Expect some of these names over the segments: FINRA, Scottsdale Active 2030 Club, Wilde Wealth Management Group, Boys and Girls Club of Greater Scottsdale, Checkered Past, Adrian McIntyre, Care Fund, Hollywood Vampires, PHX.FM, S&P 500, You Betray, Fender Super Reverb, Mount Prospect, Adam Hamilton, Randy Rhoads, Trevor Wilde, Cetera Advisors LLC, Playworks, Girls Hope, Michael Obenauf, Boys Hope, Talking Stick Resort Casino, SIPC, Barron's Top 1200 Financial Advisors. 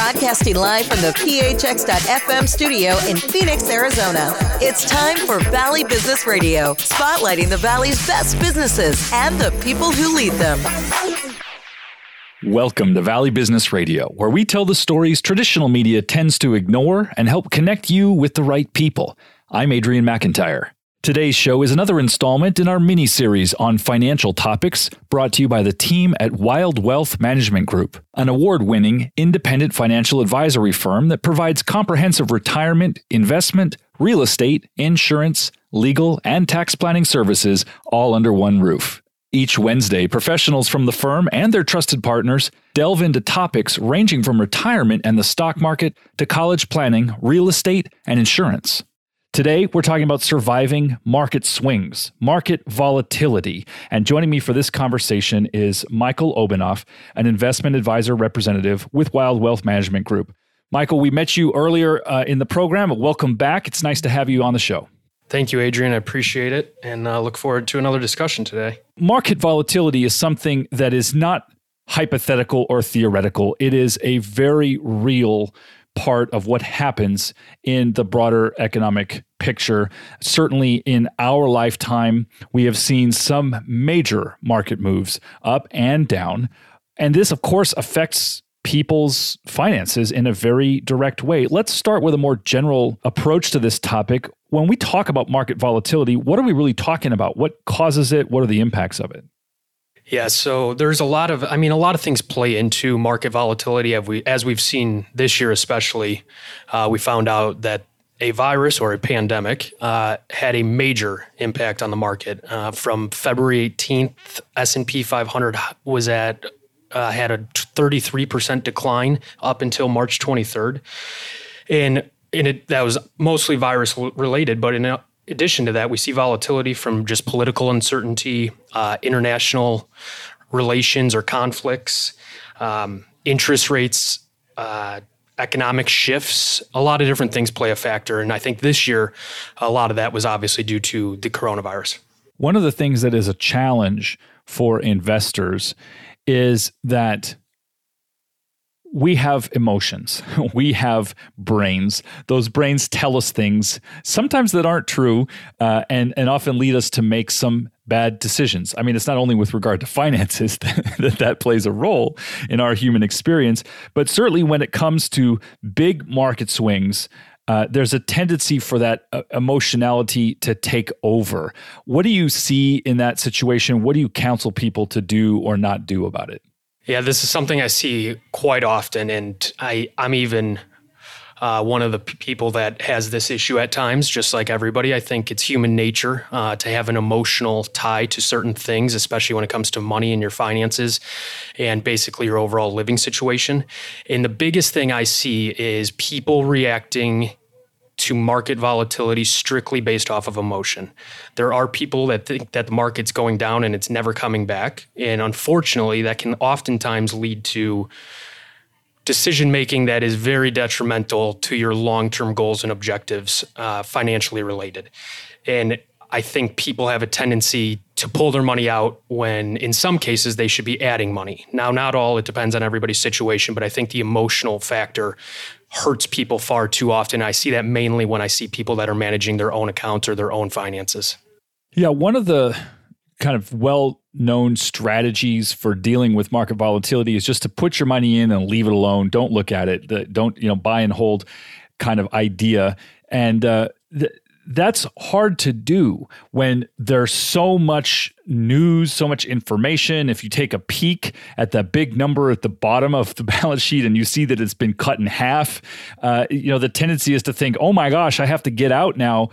broadcasting live from the PHX.FM studio in Phoenix, Arizona. It's time for Valley Business Radio, spotlighting the Valley's best businesses and the people who lead them. Welcome to Valley Business Radio, where we tell the stories traditional media tends to ignore and help connect you with the right people. I'm Adrian McIntyre. Today's show is another installment in our mini-series on financial topics brought to you by the team at Wilde Wealth Management Group, an award-winning independent financial advisory firm that provides comprehensive retirement, investment, real estate, insurance, legal, and tax planning services all under one roof. Each Wednesday, professionals from the firm and their trusted partners delve into topics ranging from retirement and the stock market to college planning, real estate, and insurance. Today, we're talking about surviving market swings, market volatility. And joining me for this conversation is Michael Obenauf, an investment advisor representative with Wilde Wealth Management Group. Michael, we met you earlier in the program. Welcome back. It's nice to have you on the show. Thank you, Adrian. I appreciate it and look forward to another discussion today. Market volatility is something that is not hypothetical or theoretical. It is a very real part of what happens in the broader economic picture. Certainly in our lifetime, we have seen some major market moves up and down. And this, of course, affects people's finances in a very direct way. Let's start with a more general approach to this topic. When we talk about market volatility, what are we really talking about? What causes it? What are the impacts of it? Yeah, so there's a lot of things play into market volatility. As we've seen this year especially, we found out that a virus or a pandemic had a major impact on the market. From February 18th, S&P 500 was at had a 33% decline up until March 23rd. And that was mostly virus related, but in addition to that, we see volatility from just political uncertainty, international relations or conflicts, interest rates, economic shifts. A lot of different things play a factor. And I think this year, a lot of that was obviously due to the coronavirus. One of the things that is a challenge for investors is that we have emotions. We have brains. Those brains tell us things sometimes that aren't true and often lead us to make some bad decisions. I mean, it's not only with regard to finances that plays a role in our human experience, but certainly when it comes to big market swings, there's a tendency for that emotionality to take over. What do you see in that situation? What do you counsel people to do or not do about it? Yeah, this is something I see quite often, and I'm even one of the people that has this issue at times, just like everybody. I think it's human nature to have an emotional tie to certain things, especially when it comes to money and your finances and basically your overall living situation. And the biggest thing I see is people reacting to market volatility strictly based off of emotion. There are people that think that the market's going down and it's never coming back. And unfortunately, that can oftentimes lead to decision-making that is very detrimental to your long-term goals and objectives, financially related. And I think people have a tendency to pull their money out when, in some cases, they should be adding money. Now, not all, it depends on everybody's situation, but I think the emotional factor hurts people far too often. I see that mainly when I see people that are managing their own accounts or their own finances. Yeah, one of the kind of well-known strategies for dealing with market volatility is just to put your money in and leave it alone. Don't look at it. Don't buy and hold kind of idea. And that's hard to do when there's so much news, so much information. If you take a peek at that big number at the bottom of the balance sheet and you see that it's been cut in half, the tendency is to think, oh my gosh, I have to get out now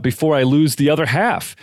before I lose the other half.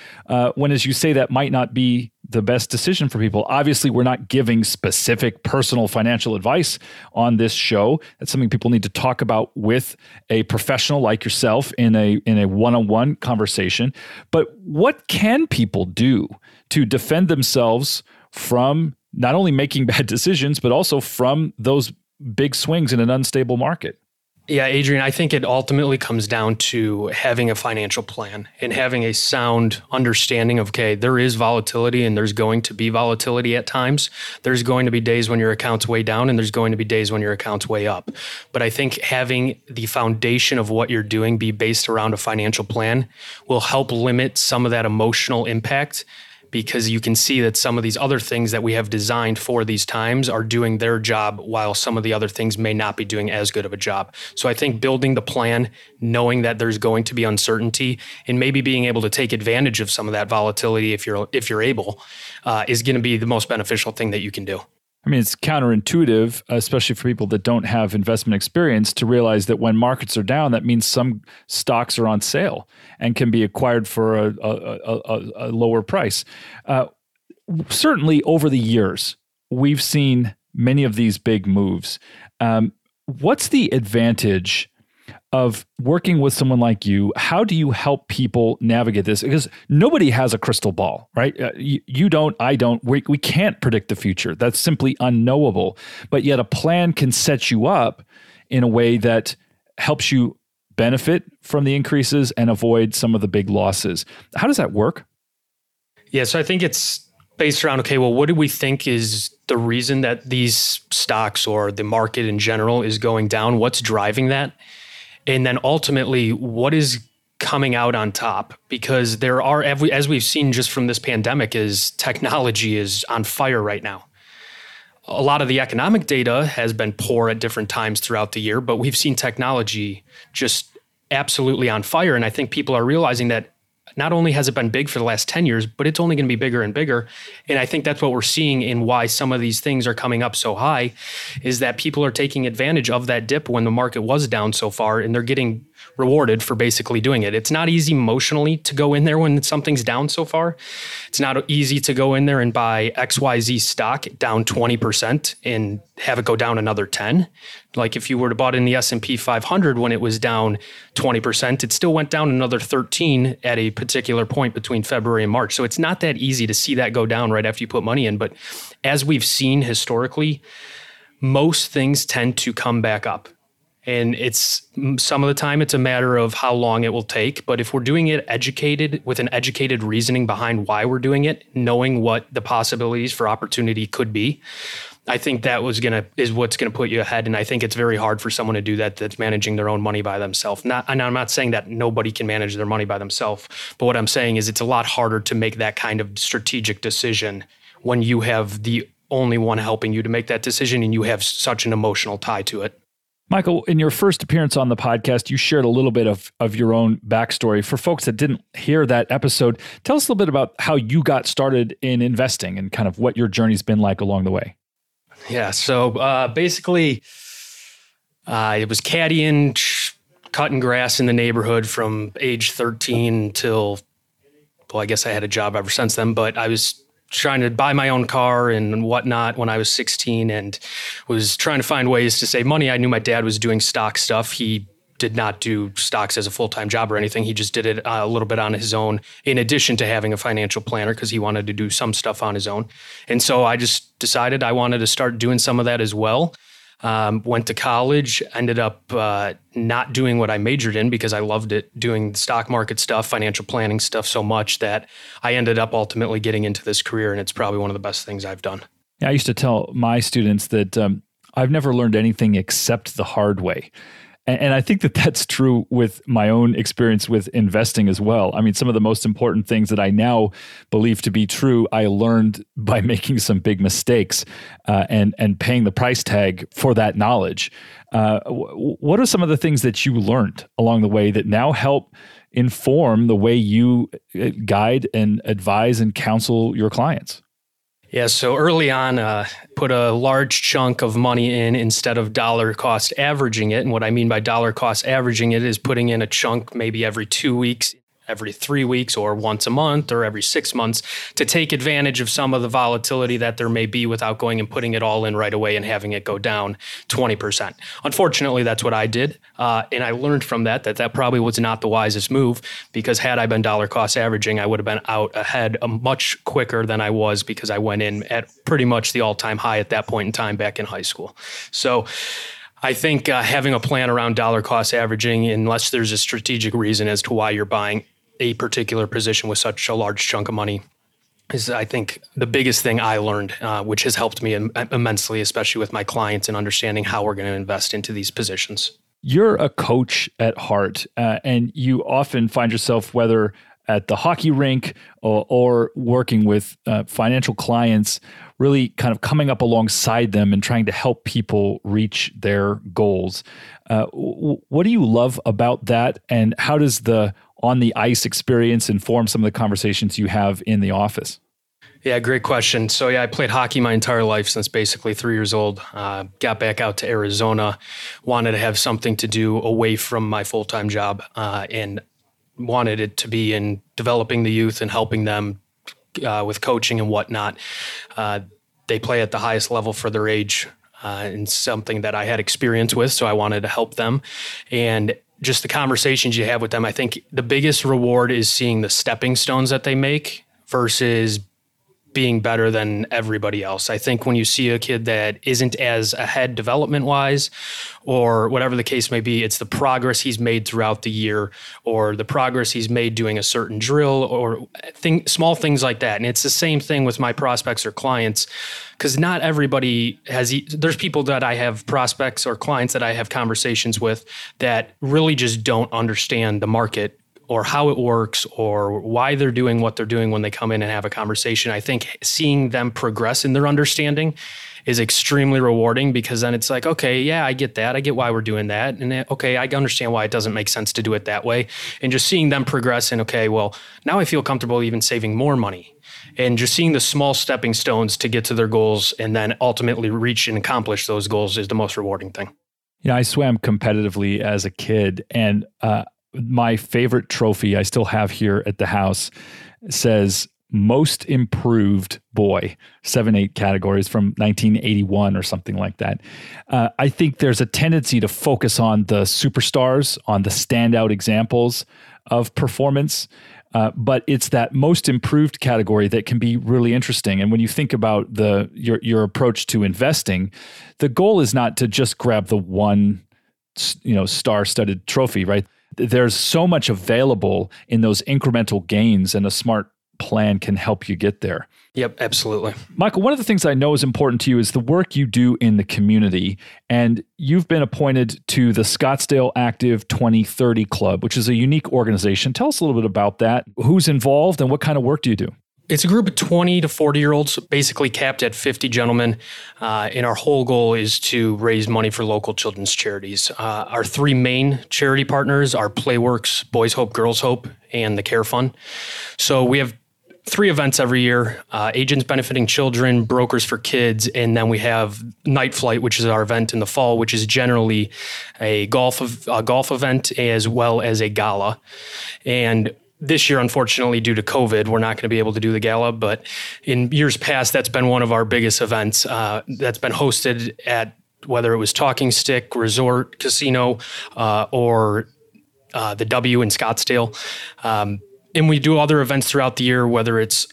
When, as you say, that might not be the best decision for people. Obviously, we're not giving specific personal financial advice on this show. That's something people need to talk about with a professional like yourself in a one-on-one conversation. But what can people do to defend themselves from not only making bad decisions, but also from those big swings in an unstable market? Yeah, Adrian, I think it ultimately comes down to having a financial plan and having a sound understanding of, okay, there is volatility and there's going to be volatility at times. There's going to be days when your account's way down and there's going to be days when your account's way up. But I think having the foundation of what you're doing be based around a financial plan will help limit some of that emotional impact, because you can see that some of these other things that we have designed for these times are doing their job while some of the other things may not be doing as good of a job. So I think building the plan, knowing that there's going to be uncertainty and maybe being able to take advantage of some of that volatility if you're able, is going to be the most beneficial thing that you can do. I mean, it's counterintuitive, especially for people that don't have investment experience, to realize that when markets are down, that means some stocks are on sale and can be acquired for a lower price. Certainly over the years, we've seen many of these big moves. What's the advantage of working with someone like you? How do you help people navigate this? Because nobody has a crystal ball, right? You don't, I don't, we can't predict the future. That's simply unknowable. But yet a plan can set you up in a way that helps you benefit from the increases and avoid some of the big losses. How does that work? Yeah, so I think it's based around, okay, well, what do we think is the reason that these stocks or the market in general is going down? What's driving that? And then ultimately, what is coming out on top? Because there are, as we've seen just from this pandemic, is technology is on fire right now. A lot of the economic data has been poor at different times throughout the year, but we've seen technology just absolutely on fire. And I think people are realizing that not only has it been big for the last 10 years, but it's only going to be bigger and bigger. And I think that's what we're seeing in why some of these things are coming up so high, is that people are taking advantage of that dip when the market was down so far, and they're getting rewarded for basically doing it. It's not easy emotionally to go in there when something's down so far. It's not easy to go in there and buy XYZ stock down 20% and have it go down another 10. Like if you were to bought in the S&P 500 when it was down 20%, it still went down another 13 at a particular point between February and March. So it's not that easy to see that go down right after you put money in. But as we've seen historically, most things tend to come back up. And it's some of the time it's a matter of how long it will take. But if we're doing it educated, with an educated reasoning behind why we're doing it, knowing what the possibilities for opportunity could be, I think that is what's going to put you ahead. And I think it's very hard for someone to do that that's managing their own money by themselves. And I'm not saying that nobody can manage their money by themselves, but what I'm saying is it's a lot harder to make that kind of strategic decision when you have the only one helping you to make that decision and you have such an emotional tie to it. Michael, in your first appearance on the podcast, you shared a little bit of your own backstory. For folks that didn't hear that episode, tell us a little bit about how you got started in investing and kind of what your journey's been like along the way. Yeah, so basically, it was caddying, cutting grass in the neighborhood from age 13 till, well, I guess I had a job ever since then, but I was trying to buy my own car and whatnot when I was 16 and was trying to find ways to save money. I knew my dad was doing stock stuff. He did not do stocks as a full-time job or anything. He just did it a little bit on his own, in addition to having a financial planner, because he wanted to do some stuff on his own. And so I just decided I wanted to start doing some of that as well. Went to college, ended up not doing what I majored in because I loved it, doing stock market stuff, financial planning stuff so much that I ended up ultimately getting into this career, and it's probably one of the best things I've done. Yeah, I used to tell my students that I've never learned anything except the hard way. And I think that that's true with my own experience with investing as well. I mean, some of the most important things that I now believe to be true, I learned by making some big mistakes and paying the price tag for that knowledge. What are some of the things that you learned along the way that now help inform the way you guide and advise and counsel your clients? Yeah, so early on, put a large chunk of money in instead of dollar cost averaging it. And what I mean by dollar cost averaging it is putting in a chunk maybe every 2 weeks, every 3 weeks, or once a month, or every 6 months, to take advantage of some of the volatility that there may be without going and putting it all in right away and having it go down 20%. Unfortunately, that's what I did. And I learned from that probably was not the wisest move, because had I been dollar cost averaging, I would have been out ahead much quicker than I was, because I went in at pretty much the all-time high at that point in time back in high school. So I think having a plan around dollar cost averaging, unless there's a strategic reason as to why you're buying a particular position with such a large chunk of money, is I think the biggest thing I learned, which has helped me immensely, especially with my clients and understanding how we're going to invest into these positions. You're a coach at heart, and you often find yourself, whether at the hockey rink or working with financial clients, really kind of coming up alongside them and trying to help people reach their goals. What do you love about that? And how does the on-the-ice experience inform some of the conversations you have in the office? Yeah, great question. So yeah, I played hockey my entire life since basically 3 years old. Got back out to Arizona, wanted to have something to do away from my full-time job, and wanted it to be in developing the youth and helping them with coaching and whatnot. They play at the highest level for their age, and something that I had experience with, so I wanted to help them. And just the conversations you have with them, I think the biggest reward is seeing the stepping stones that they make versus being better than everybody else. I think when you see a kid that isn't as ahead development-wise or whatever the case may be, it's the progress he's made throughout the year or the progress he's made doing a certain drill or small things like that. And it's the same thing with my prospects or clients, because not everybody has, there's people that I have prospects or clients that I have conversations with that really just don't understand the market or how it works, or why they're doing what they're doing when they come in and have a conversation. I think seeing them progress in their understanding is extremely rewarding, because then it's like, okay, yeah, I get that. I get why we're doing that. And okay, I understand why it doesn't make sense to do it that way. And just seeing them progress and okay, well, now I feel comfortable even saving more money, and just seeing the small stepping stones to get to their goals and then ultimately reach and accomplish those goals is the most rewarding thing. You know, I swam competitively as a kid, and, my favorite trophy I still have here at the house says most improved boy, 7-8 categories from 1981 or something like that. I think there's a tendency to focus on the superstars, on the standout examples of performance, but it's that most improved category that can be really interesting. And when you think about your approach to investing, the goal is not to just grab the one, star-studded trophy, right? There's so much available in those incremental gains, and a smart plan can help you get there. Yep, absolutely. Michael, one of the things I know is important to you is the work you do in the community. And you've been appointed to the Scottsdale Active 2030 Club, which is a unique organization. Tell us a little bit about that. Who's involved and what kind of work do you do? It's a group of 20 to 40-year-olds, basically capped at 50 gentlemen, and our whole goal is to raise money for local children's charities. Our three main charity partners are Playworks, Boys Hope, Girls Hope, and the Care Fund. So we have three events every year, Agents Benefiting Children, Brokers for Kids, and then we have Night Flight, which is our event in the fall, which is generally a golf event as well as a gala. And this year, unfortunately, due to COVID, we're not going to be able to do the gala, but in years past, that's been one of our biggest events that's been hosted at, whether it was Talking Stick Resort Casino or the W in Scottsdale. And we do other events throughout the year, whether it's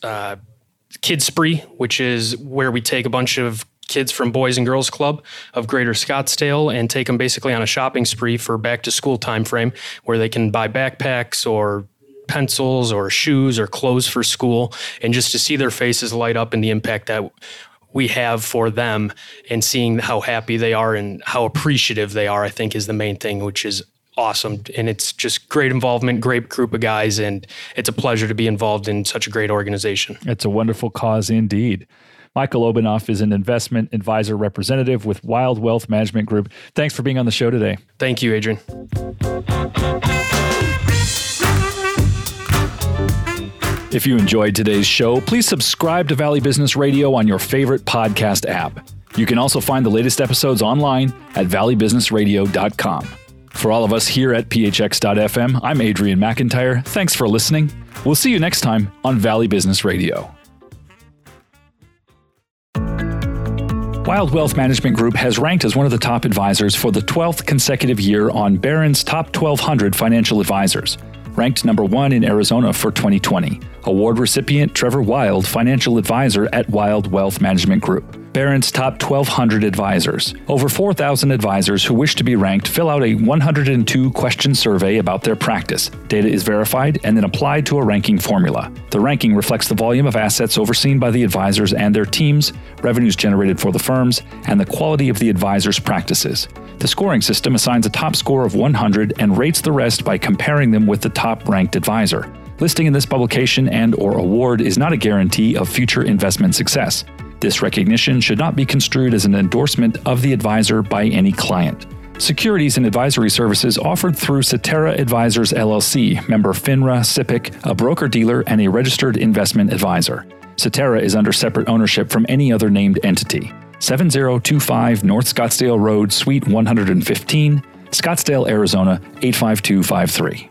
Kid Spree, which is where we take a bunch of kids from Boys and Girls Club of Greater Scottsdale and take them basically on a shopping spree for back to school time frame, where they can buy backpacks or pencils or shoes or clothes for school, and just to see their faces light up and the impact that we have for them and seeing how happy they are and how appreciative they are, I think is the main thing, which is awesome. And it's just great involvement, great group of guys, and it's a pleasure to be involved in such a great organization. It's a wonderful cause indeed. Michael Obenauf is an investment advisor representative with Wilde Wealth Management Group. Thanks for being on the show today. Thank you, Adrian. If you enjoyed today's show, please subscribe to Valley Business Radio on your favorite podcast app. You can also find the latest episodes online at valleybusinessradio.com. For all of us here at PHX.FM, I'm Adrian McIntyre. Thanks for listening. We'll see you next time on Valley Business Radio. Wilde Wealth Management Group has ranked as one of the top advisors for the 12th consecutive year on Barron's Top 1200 Financial Advisors. Ranked number 1 in Arizona for 2020. Award recipient Trevor Wilde, financial advisor at Wilde Wealth Management Group. Barron's Top 1200 Advisors. Over 4,000 advisors who wish to be ranked fill out a 102-question survey about their practice. Data is verified and then applied to a ranking formula. The ranking reflects the volume of assets overseen by the advisors and their teams, revenues generated for the firms, and the quality of the advisors' practices. The scoring system assigns a top score of 100 and rates the rest by comparing them with the top-ranked advisor. Listing in this publication and/or award is not a guarantee of future investment success. This recognition should not be construed as an endorsement of the advisor by any client. Securities and advisory services offered through Cetera Advisors LLC, member FINRA, SIPC, a broker-dealer, and a registered investment advisor. Cetera is under separate ownership from any other named entity. 7025 North Scottsdale Road, Suite 115, Scottsdale, Arizona, 85253.